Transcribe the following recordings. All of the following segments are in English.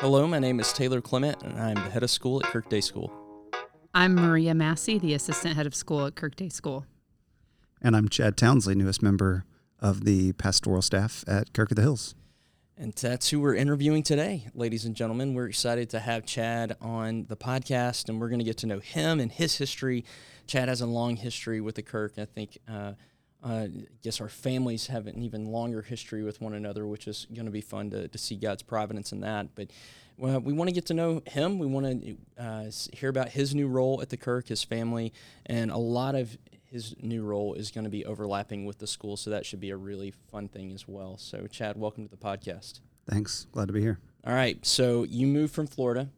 Hello, my name is Taylor Clement, and I'm the head of school at Kirk Day School. I'm Maria Massey, the assistant head of school at Kirk Day School. And I'm Chad Townsley, newest member of the pastoral staff at Kirk of the Hills. And that's who we're interviewing today, ladies and gentlemen. We're excited to have Chad on the podcast, and we're going to get to know him and his history. Chad has a long history with the Kirk. I think, I guess our families have an even longer history with one another, which is going to be fun to see God's providence in that. But we want to get to know him. We want to hear about his new role at the Kirk, his family, and a lot of his new role is going to be overlapping with the school, so that should be a really fun thing as well. So, Chad, welcome to the podcast. Thanks. Glad to be here. All right. So you moved from Florida.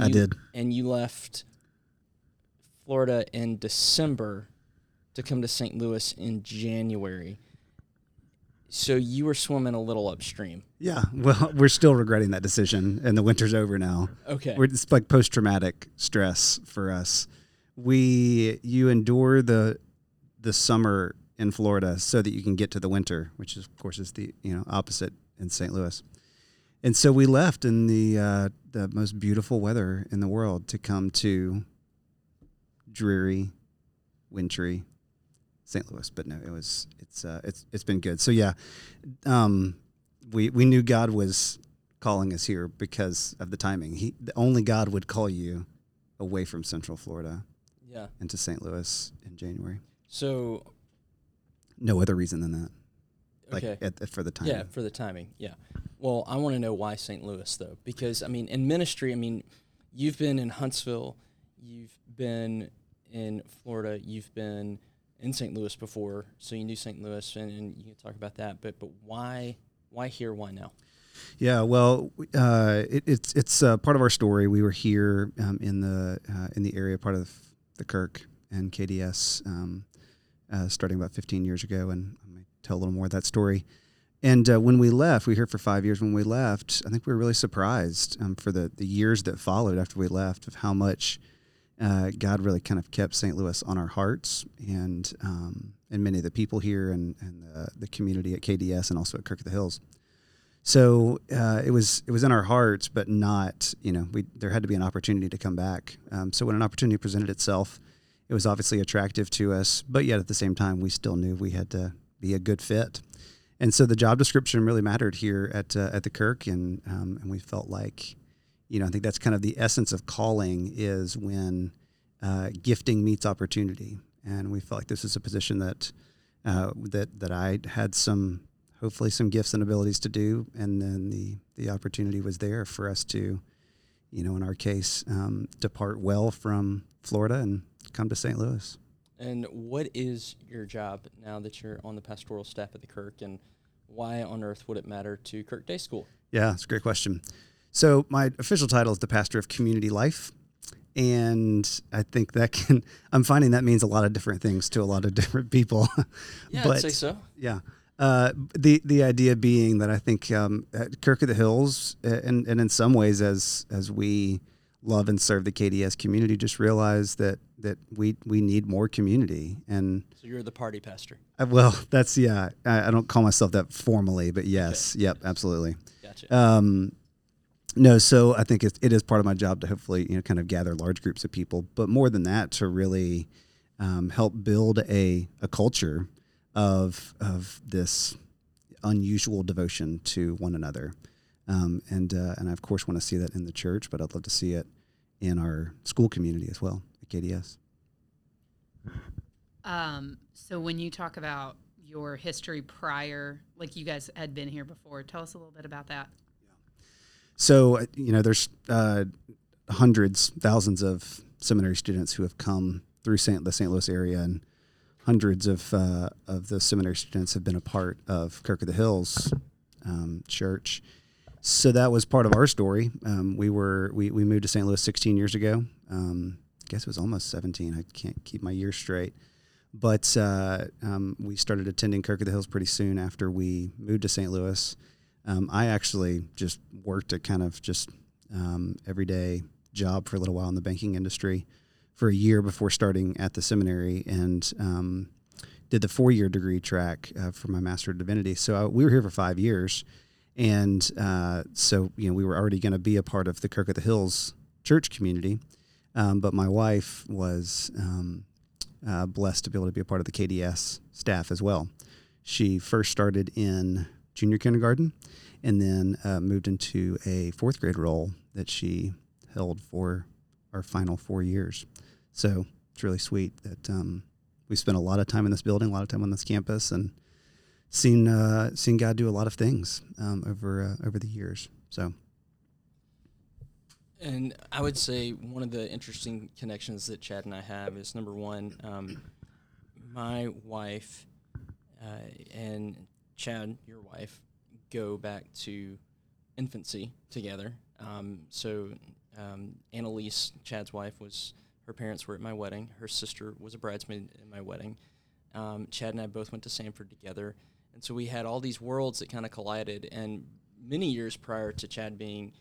I did. And you left Florida in December to come to St. Louis in January. So you were swimming a little upstream. Yeah. Well, we're still regretting that decision, and the winter's over now. Okay. It's like post-traumatic stress for us. You endure the summer in Florida so that you can get to the winter, which is, of course, is the opposite in St. Louis. And so we left in the most beautiful weather in the world to come to dreary, wintry St. Louis. But no, it's been good. So yeah, we knew God was calling us here because of the timing. Only God would call you away from Central Florida. Yeah. Into St. Louis in January. So no other reason than that. Okay. Like for the timing. Yeah, for the timing. Yeah. Well, I want to know why St. Louis though, because in ministry, you've been in Huntsville, you've been in Florida, you've been in St. Louis before, so you knew St. Louis, and you can talk about that. But why here? Why now? Yeah, well, it's part of our story. We were here in the area, part of the Kirk and KDS, starting about 15 years ago, and I'm going to tell a little more of that story. And when we left, we were here for 5 years. When we left, I think we were really surprised for the years that followed after we left of how much God really kind of kept St. Louis on our hearts, and many of the people here and the community at KDS and also at Kirk of the Hills. So it was in our hearts, but not, there had to be an opportunity to come back. So when an opportunity presented itself, it was obviously attractive to us, but yet at the same time, we still knew we had to be a good fit. And so the job description really mattered here at the Kirk, and we felt like, I think that's kind of the essence of calling is when gifting meets opportunity. And we felt like this is a position that I had hopefully some gifts and abilities to do. And then the opportunity was there for us to, in our case, depart well from Florida and come to St. Louis. And what is your job now that you're on the pastoral staff at the Kirk, and why on earth would it matter to Kirk Day School? Yeah, that's a great question. So my official title is the pastor of community life. And I think I'm finding that means a lot of different things to a lot of different people. Yeah, I'd say so. Yeah. The idea being that I think at Kirk of the Hills, and in some ways as we love and serve the KDS community, just realize that we need more community. And so you're the party pastor. I don't call myself that formally, but yes. Okay. Yep, absolutely. Gotcha. No, so I think it is part of my job to hopefully kind of gather large groups of people, but more than that to really help build a culture of this unusual devotion to one another. And I, of course, want to see that in the church, but I'd love to see it in our school community as well, at KDS. So when you talk about your history prior, like you guys had been here before, tell us a little bit about that. Yeah. So, there's hundreds, thousands of seminary students who have come through the St. Louis area, and hundreds of the seminary students have been a part of Kirk of the Hills Church, so that was part of our story. We moved to St. Louis 16 years ago. I guess it was almost 17. I can't keep my years straight, but we started attending Kirk of the Hills pretty soon after we moved to St. Louis. I actually just worked a kind of just everyday job for a little while in the banking industry for a year before starting at the seminary, and did the 4-year degree track for my Master of Divinity. So we were here for 5 years, And so, you know, we were already going to be a part of the Kirk of the Hills church community. But my wife was blessed to be able to be a part of the KDS staff as well. She first started in junior kindergarten and then moved into a fourth grade role that she held for our final 4 years. So it's really sweet that we spent a lot of time in this building, a lot of time on this campus, and seen God do a lot of things over the years. So. And I would say one of the interesting connections that Chad and I have is, number one, my wife and Chad, your wife, go back to infancy together. So Annalise, Chad's wife, her parents were at my wedding. Her sister was a bridesmaid at my wedding. Chad and I both went to Sanford together. And so we had all these worlds that kind of collided. And many years prior to Chad being,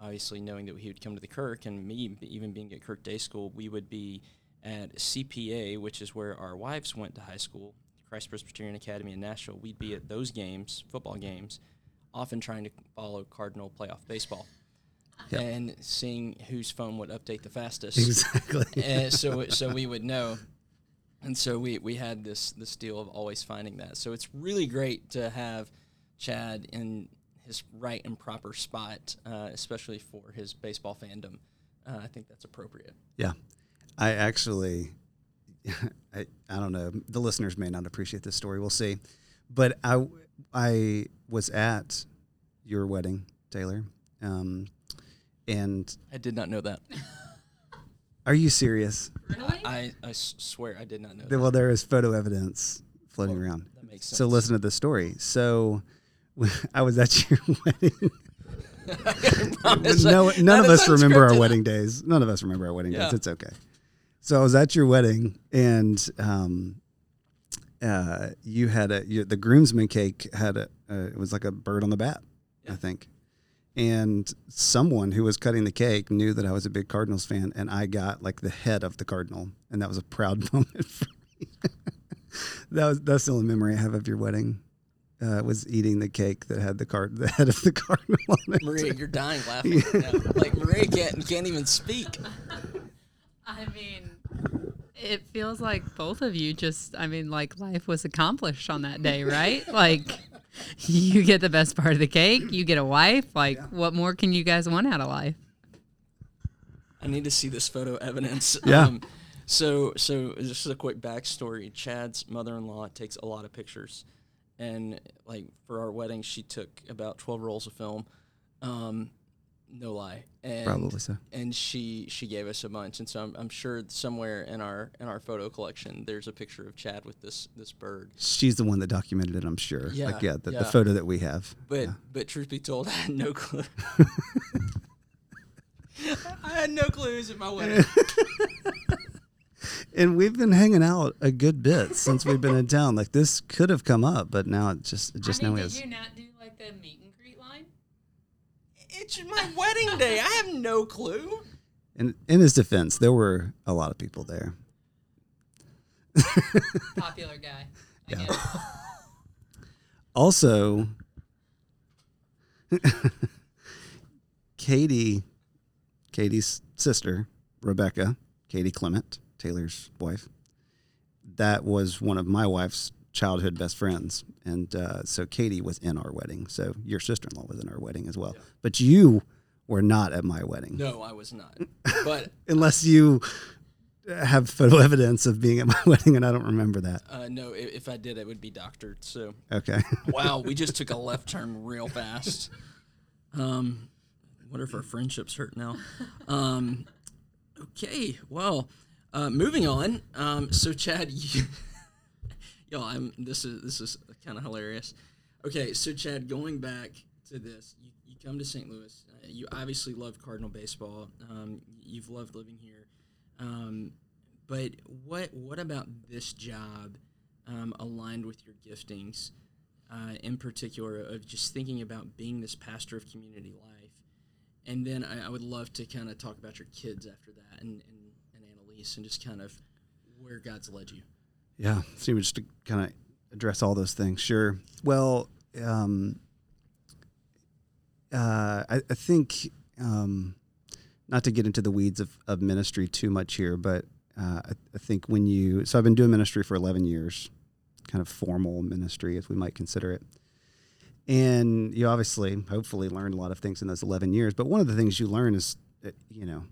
obviously knowing that he would come to the Kirk, and me even being at Kirk Day School, we would be at CPA, which is where our wives went to high school, Christ Presbyterian Academy in Nashville. We'd be at those games, football games, often trying to follow Cardinal playoff baseball. Yep. And seeing whose phone would update the fastest. Exactly. And so we would know. And so we had this deal of always finding that. So it's really great to have Chad in his right and proper spot, especially for his baseball fandom. I think that's appropriate. Yeah. I actually, I don't know, the listeners may not appreciate this story. We'll see. But I was at your wedding, Taylor, and I did not know that. Are you serious? Really? I swear I did not know that. Well, there is photo evidence floating around. That makes sense. So listen to the story. So I was at your wedding. None of us remember our wedding days. None of us remember our wedding days. It's okay. So I was at your wedding, and you had the groomsman cake had it was like a bird on the bat, yeah. I think. And someone who was cutting the cake knew that I was a big Cardinals fan, and I got like the head of the Cardinal, and that was a proud moment for me. That's the only memory I have of your wedding. Was eating the cake that had the head of the Cardinal on it. Maria, you're dying laughing right now. Like, Maria can't even speak. I mean, it feels like both of you like life was accomplished on that day, right? Like, you get the best part of the cake, you get a wife. Like, yeah. What more can you guys want out of life? I need to see this photo evidence. Yeah. So just a quick backstory. Chad's mother-in-law takes a lot of pictures. And, like, for our wedding, she took about 12 rolls of film. No lie. And, probably so. And she gave us a bunch. And so I'm sure somewhere in our photo collection, there's a picture of Chad with this bird. She's the one that documented it, I'm sure. Yeah. Like, the photo that we have. But truth be told, I had no clue. I had no clues at my wedding. And we've been hanging out a good bit since we've been in town. Like, this could have come up, but now it just now is. Did you not do like the meet and greet line? It's my wedding day. I have no clue. And in his defense, there were a lot of people there. Popular guy. I guess. Also, Katie's sister, Rebecca, Katie Clement, Taylor's wife, that was one of my wife's childhood best friends. And so Katie was in our wedding. So your sister-in-law was in our wedding as well. Yeah. But you were not at my wedding. No, I was not. But unless you have photo evidence of being at my wedding, and I don't remember that. No, if I did, it would be doctored. So okay. Wow, we just took a left turn real fast. What if our friendships hurt now? Okay, well... moving on, so Chad, y'all, this is kind of hilarious. Okay, so Chad, going back to this, you come to St. Louis. You obviously love Cardinal baseball. You've loved living here, but what about this job aligned with your giftings, in particular of just thinking about being this pastor of community life? And then I would love to kind of talk about your kids after that, and and just kind of where God's led you. Yeah, so you would just kind of address all those things. Sure. Well, I think, not to get into the weeds of ministry too much here, but I think when you, so I've been doing ministry for 11 years, kind of formal ministry, as we might consider it. And you obviously, hopefully, learned a lot of things in those 11 years. But one of the things you learn is that, you know,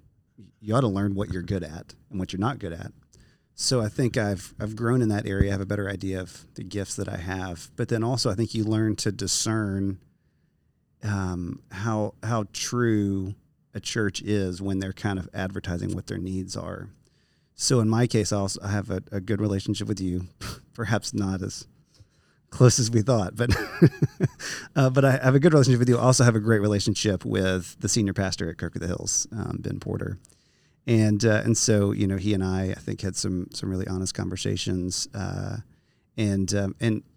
you ought to learn what you're good at and what you're not good at. So I think I've grown in that area. I have a better idea of the gifts that I have. But then also, I think you learn to discern how true a church is when they're kind of advertising what their needs are. So in my case, I have a good relationship with you, perhaps not as close as we thought, but but I have a good relationship with you. I also have a great relationship with the senior pastor at Kirk of the Hills, Ben Porter. And so, you know, he and I think had some really honest conversations, and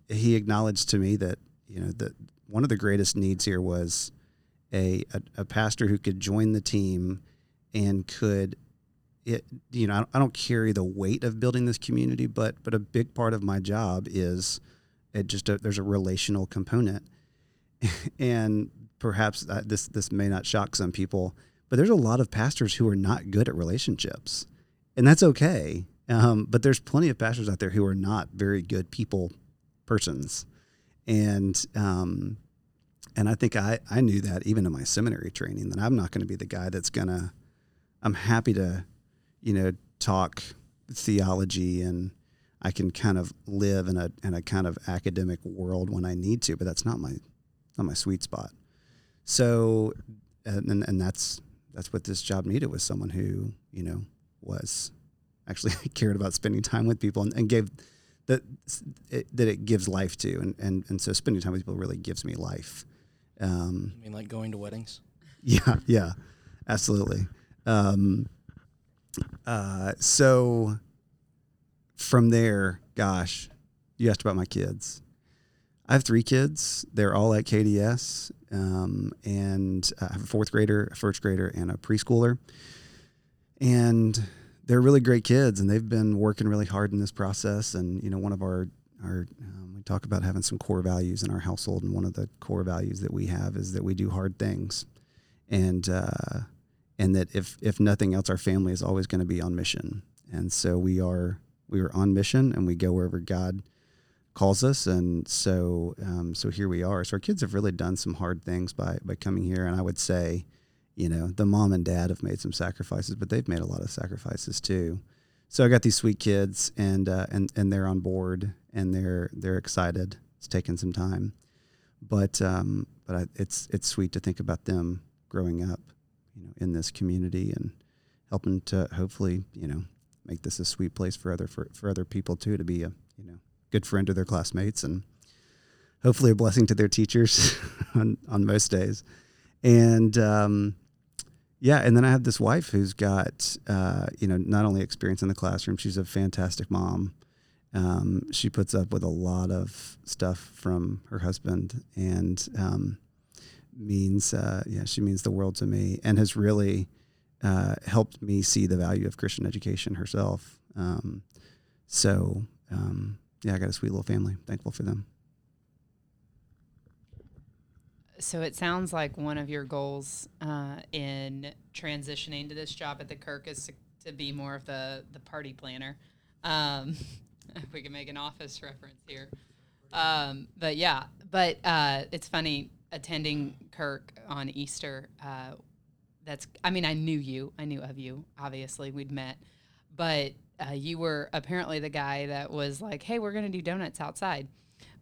he acknowledged to me that, you know, that one of the greatest needs here was a pastor who could join the team and could, you know, I don't carry the weight of building this community, but a big part of my job is there's a relational component, and perhaps this may not shock some people, but there's a lot of pastors who are not good at relationships, and that's okay. But there's plenty of pastors out there who are not very good persons. And I think I knew that even in my seminary training, that I'm not going to be the guy that's going to, I'm happy to, you know, talk theology, and I can kind of live in a kind of academic world when I need to, but that's not my sweet spot. So, and that's what this job needed, was someone who, you know, was actually cared about spending time with people and gave that it gives life to. And so spending time with people really gives me life. You mean like going to weddings? Yeah, absolutely. So from there, gosh, you asked about my kids. I have 3 kids. They're all at KDS. And I have a 4th grader, a 1st grader, and a preschooler. And they're really great kids, and they've been working really hard in this process. And, you know, one of our we talk about having some core values in our household, and one of the core values that we have is that we do hard things. And that if nothing else, our family is always going to be on mission. And so we are on mission, and we go wherever God calls us. And so, so here we are. So our kids have really done some hard things by coming here. And I would say, you know, the mom and dad have made some sacrifices, but they've made a lot of sacrifices too. So I got these sweet kids, and they're on board, and they're excited. It's taken some time, but it's sweet to think about them growing up, you know, in this community, and helping to hopefully, you know, make this a sweet place for other people too, to be a, you know, good friend to their classmates, and hopefully a blessing to their teachers on most days. And and then I have this wife who's got you know, not only experience in the classroom, she's a fantastic mom. She puts up with a lot of stuff from her husband, and she means the world to me, and has really helped me see the value of Christian education herself. I got a sweet little family. Thankful for them. So it sounds like one of your goals in transitioning to this job at the Kirk is to be more of the party planner. If we can make an Office reference here. It's funny, attending Kirk on Easter, I knew you. I knew of you. Obviously, we'd met. But you were apparently the guy that was like, hey, we're going to do donuts outside,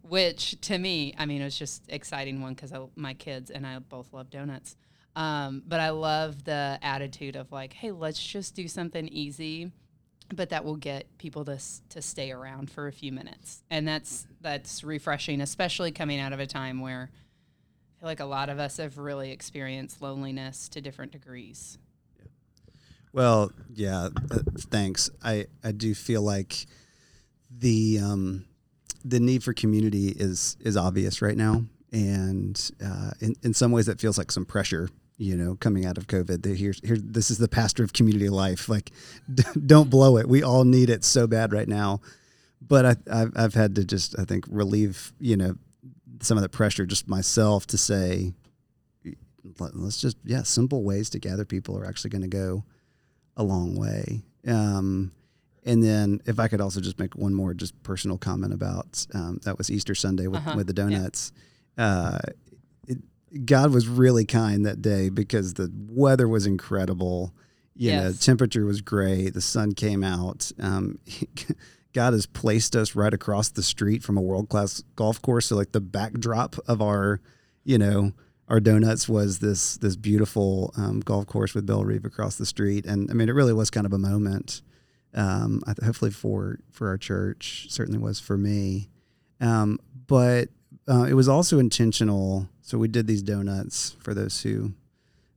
which to me, I mean, it was just exciting one, because my kids and I both love donuts. But I love the attitude of like, hey, let's just do something easy, but that will get people to stay around for a few minutes. And that's refreshing, especially coming out of a time where I feel like a lot of us have really experienced loneliness to different degrees. Well, yeah, thanks. I do feel like the need for community is obvious right now. And in some ways that feels like some pressure, you know, coming out of COVID. This is the pastor of community life. Like, don't blow it. We all need it so bad right now. But I've had to just, I think, relieve, you know, some of the pressure just myself to say, let's just, simple ways to gather people are actually going to go a long way. And then if I could also just make one more just personal comment about, that was Easter Sunday with the donuts. Yeah. God was really kind that day because the weather was incredible. You know, temperature was great. The sun came out. God has placed us right across the street from a world-class golf course. So like the backdrop of our, our donuts was this beautiful golf course with Belle Reve across the street. And I mean, it really was kind of a moment. Hopefully for our church, certainly was for me. But it was also intentional. So we did these donuts for those who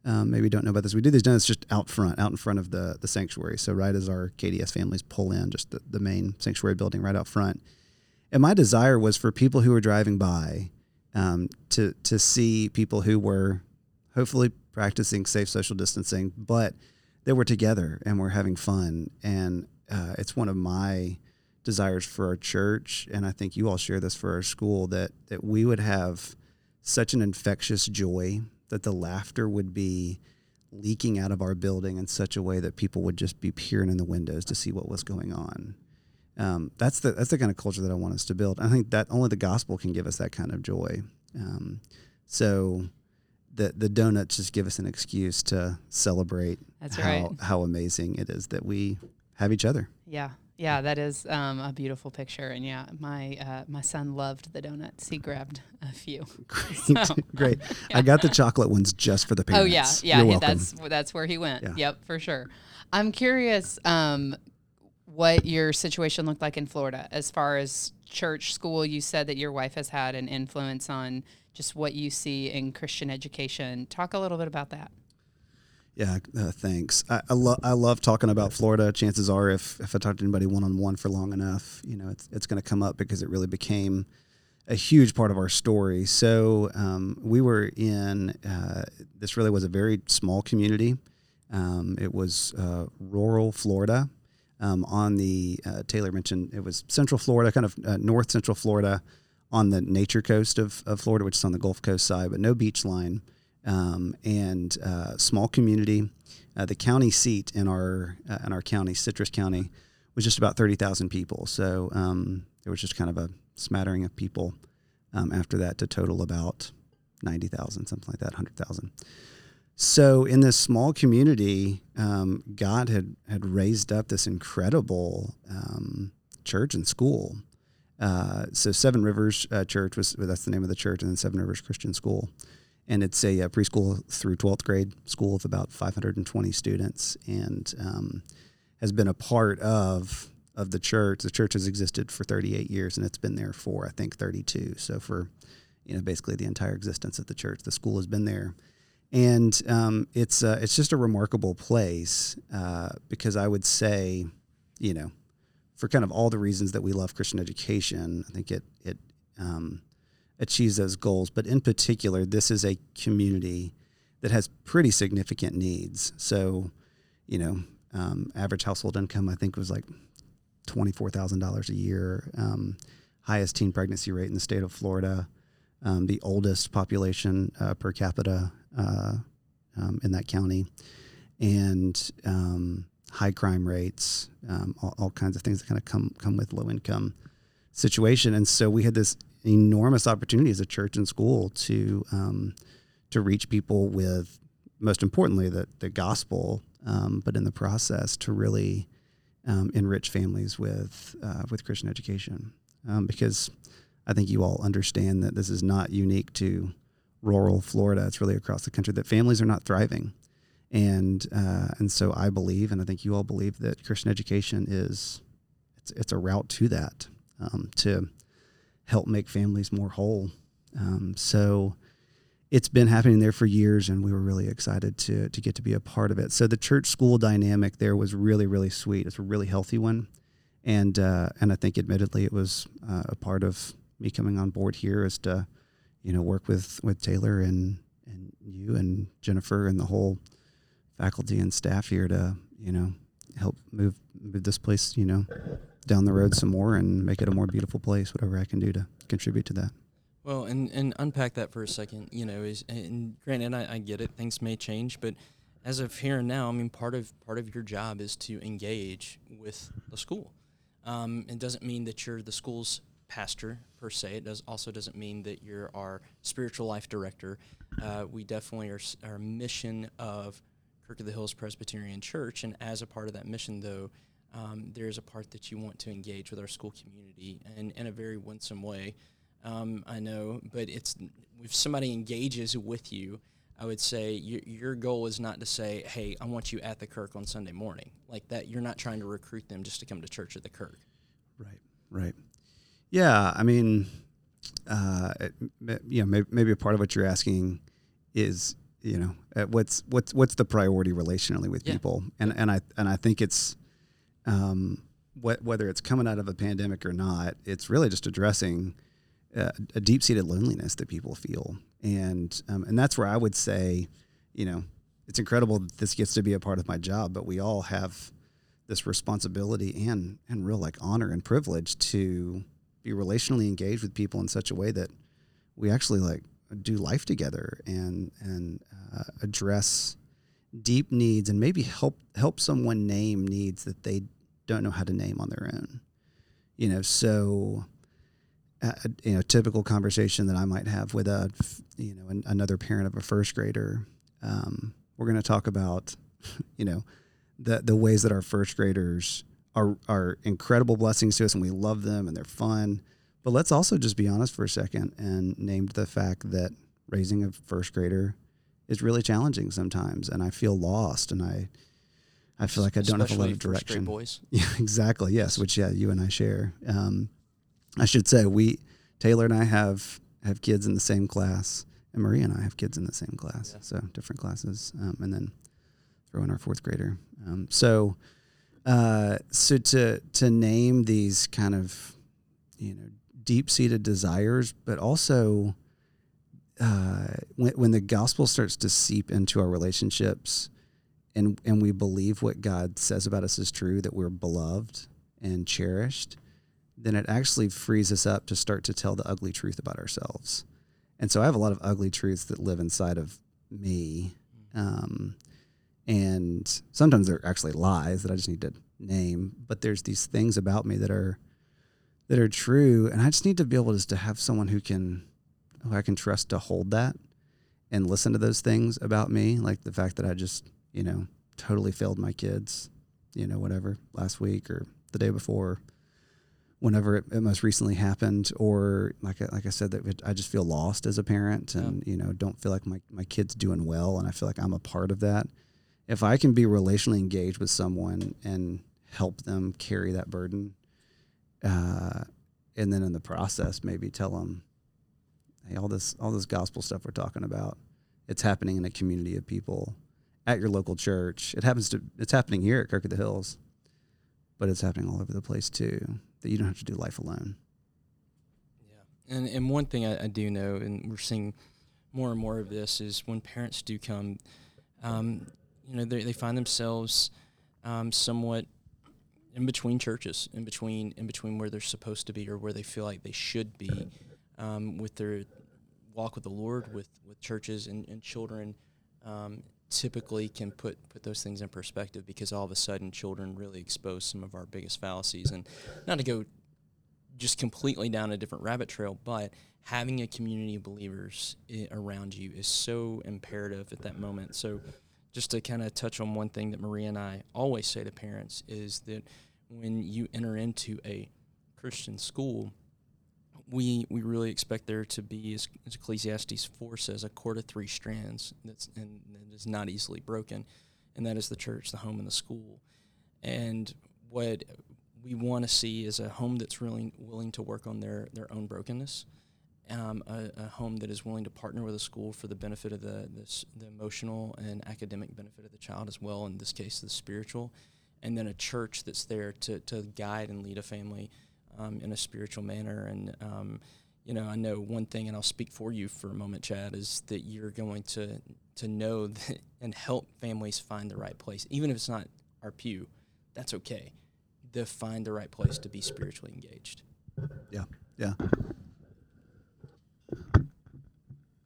maybe don't know about this. We do these donuts just out in front of the sanctuary. So right as our KDS families pull in, just the main sanctuary building right out front. And my desire was for people who were driving by to see people who were hopefully practicing safe social distancing, but they were together and were having fun. And it's one of my desires for our church, and I think you all share this for our school, that we would have such an infectious joy that the laughter would be leaking out of our building in such a way that people would just be peering in the windows to see what was going on. That's the kind of culture that I want us to build. I think that only the gospel can give us that kind of joy. So the donuts just give us an excuse to celebrate how amazing it is that we have each other. Yeah. Yeah, that is a beautiful picture, and my son loved the donuts. He grabbed a few. Great. Yeah. I got the chocolate ones just for the parents. Oh yeah. You're welcome. That's where he went. Yeah. Yep, for sure. I'm curious what your situation looked like in Florida as far as church, school. You said that your wife has had an influence on just what you see in Christian education. Talk a little bit about that. Yeah, thanks. I love talking about Florida. Chances are, if I talk to anybody one-on-one for long enough, it's going to come up because it really became a huge part of our story. So we were in, this really was a very small community. It was rural Florida. Taylor mentioned it was central Florida, kind of north central Florida on the nature coast of Florida, which is on the Gulf Coast side, but no beach line. And small community, the county seat in our county, Citrus County, was just about 30,000 people. So there was just kind of a smattering of people after that to total about 90,000, something like that, 100,000. So in this small community, God had raised up this incredible church and school. So Seven Rivers Church that's the name of the church, and then Seven Rivers Christian School. And it's a preschool through 12th grade school of about 520 students, and has been a part of the church. The church has existed for 38 years, and it's been there for, I think, 32. So for, basically the entire existence of the church, the school has been there. And it's just a remarkable place because I would say, for kind of all the reasons that we love Christian education, I think it achieves those goals. But in particular, this is a community that has pretty significant needs. So, average household income, I think, was like $24,000 a year, highest teen pregnancy rate in the state of Florida, the oldest population per capita in that county, and high crime rates, all kinds of things that kind of come with low income situation. And so we had this enormous opportunity as a church and school to reach people with, most importantly, the gospel, but in the process to really enrich families with Christian education, because I think you all understand that this is not unique to rural Florida. It's really across the country that families are not thriving, and so I believe, and I think you all believe, that Christian education is it's a route to that, to help make families more whole. So it's been happening there for years, and we were really excited to get to be a part of it. So the church school dynamic there was really, really sweet. It's a really healthy one. And I think admittedly it was a part of me coming on board here is to, work with Taylor and you and Jennifer and the whole faculty and staff here to, help move this place, down the road some more and make it a more beautiful place, whatever I can do to contribute to that. Well, and unpack that for a second, you know, is, and granted, I get it, things may change, but as of here and now, I mean, part of your job is to engage with the school. It doesn't mean that you're the school's pastor per se. It also doesn't mean that you're our spiritual life director. We definitely are our mission of Kirk of the Hills Presbyterian Church, and as a part of that mission, though, there is a part that you want to engage with our school community, and in a very winsome way. I know, but it's if somebody engages with you, I would say your goal is not to say, hey, I want you at the Kirk on Sunday morning. Like that, you're not trying to recruit them just to come to church at the Kirk. Right. Yeah, I mean, maybe a part of what you're asking is, you know, what's the priority relationally with people? And I think it's, whether it's coming out of a pandemic or not, it's really just addressing a deep-seated loneliness that people feel. And that's where I would say, you know, it's incredible that this gets to be a part of my job, but we all have this responsibility and real like honor and privilege to be relationally engaged with people in such a way that we actually like do life together and address deep needs and maybe help someone name needs that they don't know how to name on their own. You know, so typical conversation that I might have with another parent of a first grader. We're going to talk about, you know, the ways that our first graders are incredible blessings to us, and we love them and they're fun. But let's also just be honest for a second and name the fact that raising a first grader is really challenging sometimes, and I feel lost, and I feel like I don't have a lot of direction. Especially first grade boys. Yeah, exactly. Yes, which you and I share. I should say Taylor and I have kids in the same class, and Maria and I have kids in the same class, so different classes, and then throw in our fourth grader. So to name these kind of, you know, deep-seated desires, but also when the gospel starts to seep into our relationships, and we believe what God says about us is true, that we're beloved and cherished, then it actually frees us up to start to tell the ugly truth about ourselves. And so I have a lot of ugly truths that live inside of me. And sometimes they're actually lies that I just need to name, but there's these things about me that are true. And I just need to be able to have someone who I can trust to hold that and listen to those things about me. Like the fact that I just, you know, totally failed my kids, you know, whatever, last week or the day before, whenever it most recently happened, or like I said, that I just feel lost as a parent and, you know, don't feel like my kid's doing well. And I feel like I'm a part of that. If I can be relationally engaged with someone and help them carry that burden, and then in the process, maybe tell them, hey, all this gospel stuff we're talking about, it's happening in a community of people at your local church. It's happening here at Kirk of the Hills, but it's happening all over the place too, that you don't have to do life alone. Yeah. And one thing I do know, and we're seeing more and more of this, is when parents do come, you know, they find themselves somewhat in between churches, in between where they're supposed to be or where they feel like they should be, with their walk with the Lord, with churches and children. Typically can put those things in perspective, because all of a sudden children really expose some of our biggest fallacies. And not to go just completely down a different rabbit trail, but having a community of believers around you is so imperative at that moment. So just to kind of touch on one thing that Maria and I always say to parents is that when you enter into a Christian school, we really expect there to be, as Ecclesiastes 4 says, a cord of three strands that is not easily broken, and that is the church, the home, and the school. And what we want to see is a home that's really willing to work on their own brokenness, a home that is willing to partner with a school for the benefit of the emotional and academic benefit of the child as well, in this case the spiritual, and then a church that's there to guide and lead a family in a spiritual manner. And, you know, I know one thing, and I'll speak for you for a moment, Chad, is that you're going to know that and help families find the right place. Even if it's not our pew, that's okay. They'll find the right place to be spiritually engaged. Yeah.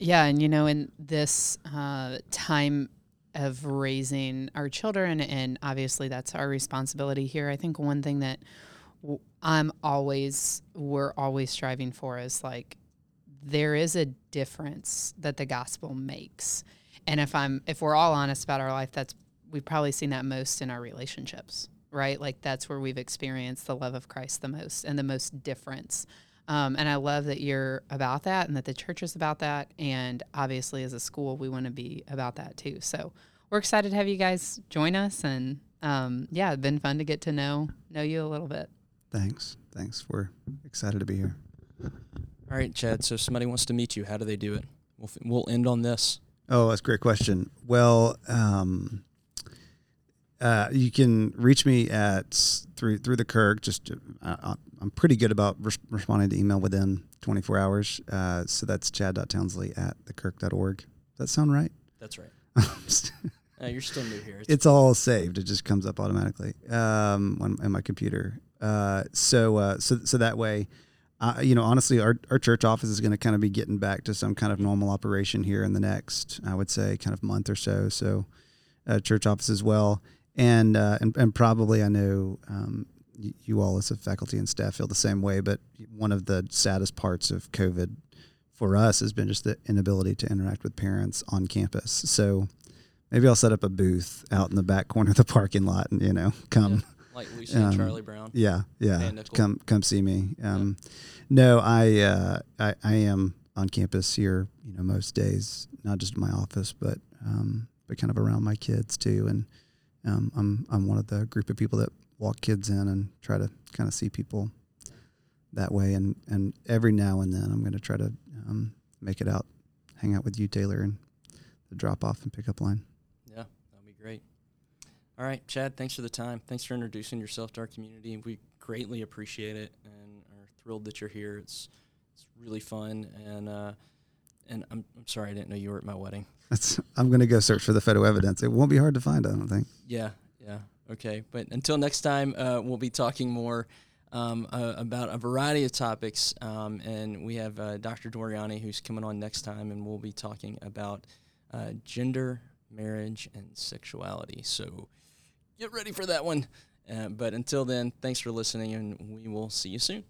Yeah, and you know, in this time of raising our children, and obviously that's our responsibility here, I think one thing that we're always striving for is like, there is a difference that the gospel makes. And if we're all honest about our life, we've probably seen that most in our relationships, right? Like that's where we've experienced the love of Christ the most and the most difference. And I love that you're about that and that the church is about that. And obviously as a school, we want to be about that too. So we're excited to have you guys join us. And yeah, it's been fun to get to know you a little bit. Thanks. Thanks. We're excited to be here. All right, Chad. So if somebody wants to meet you, how do they do it? We'll end on this. Oh, that's a great question. Well, you can reach me through the Kirk. Just I'm pretty good about responding to email within 24 hours. So that's chad.townsley@thekirk.org. Does that sound right? That's right. No, you're still new here. It's all saved. It just comes up automatically on my computer. So that way. You know, honestly, our church office is going to kind of be getting back to some kind of normal operation here in the next, I would say, kind of month or so. So, church office as well, and probably I know you all as a faculty and staff feel the same way. But one of the saddest parts of COVID for us has been just the inability to interact with parents on campus. So maybe I'll set up a booth out in the back corner of the parking lot, and come. Yeah. Like Lucy and Charlie Brown. Yeah. Come see me. No, I am on campus here, most days, not just in my office, but kind of around my kids too. And I'm one of the group of people that walk kids in and try to kind of see people that way. And every now and then, I'm going to try to make it out, hang out with you, Taylor, and the drop off and pick up line. Yeah, that'd be great. All right, Chad, thanks for the time. Thanks for introducing yourself to our community. We greatly appreciate it and are thrilled that you're here. It's really fun. And I'm sorry I didn't know you were at my wedding. I'm going to go search for the photo evidence. It won't be hard to find, I don't think. Yeah. Okay. But until next time, we'll be talking more about a variety of topics. And we have Dr. Doriani, who's coming on next time, and we'll be talking about gender, marriage, and sexuality. So get ready for that one. But until then, thanks for listening, and we will see you soon.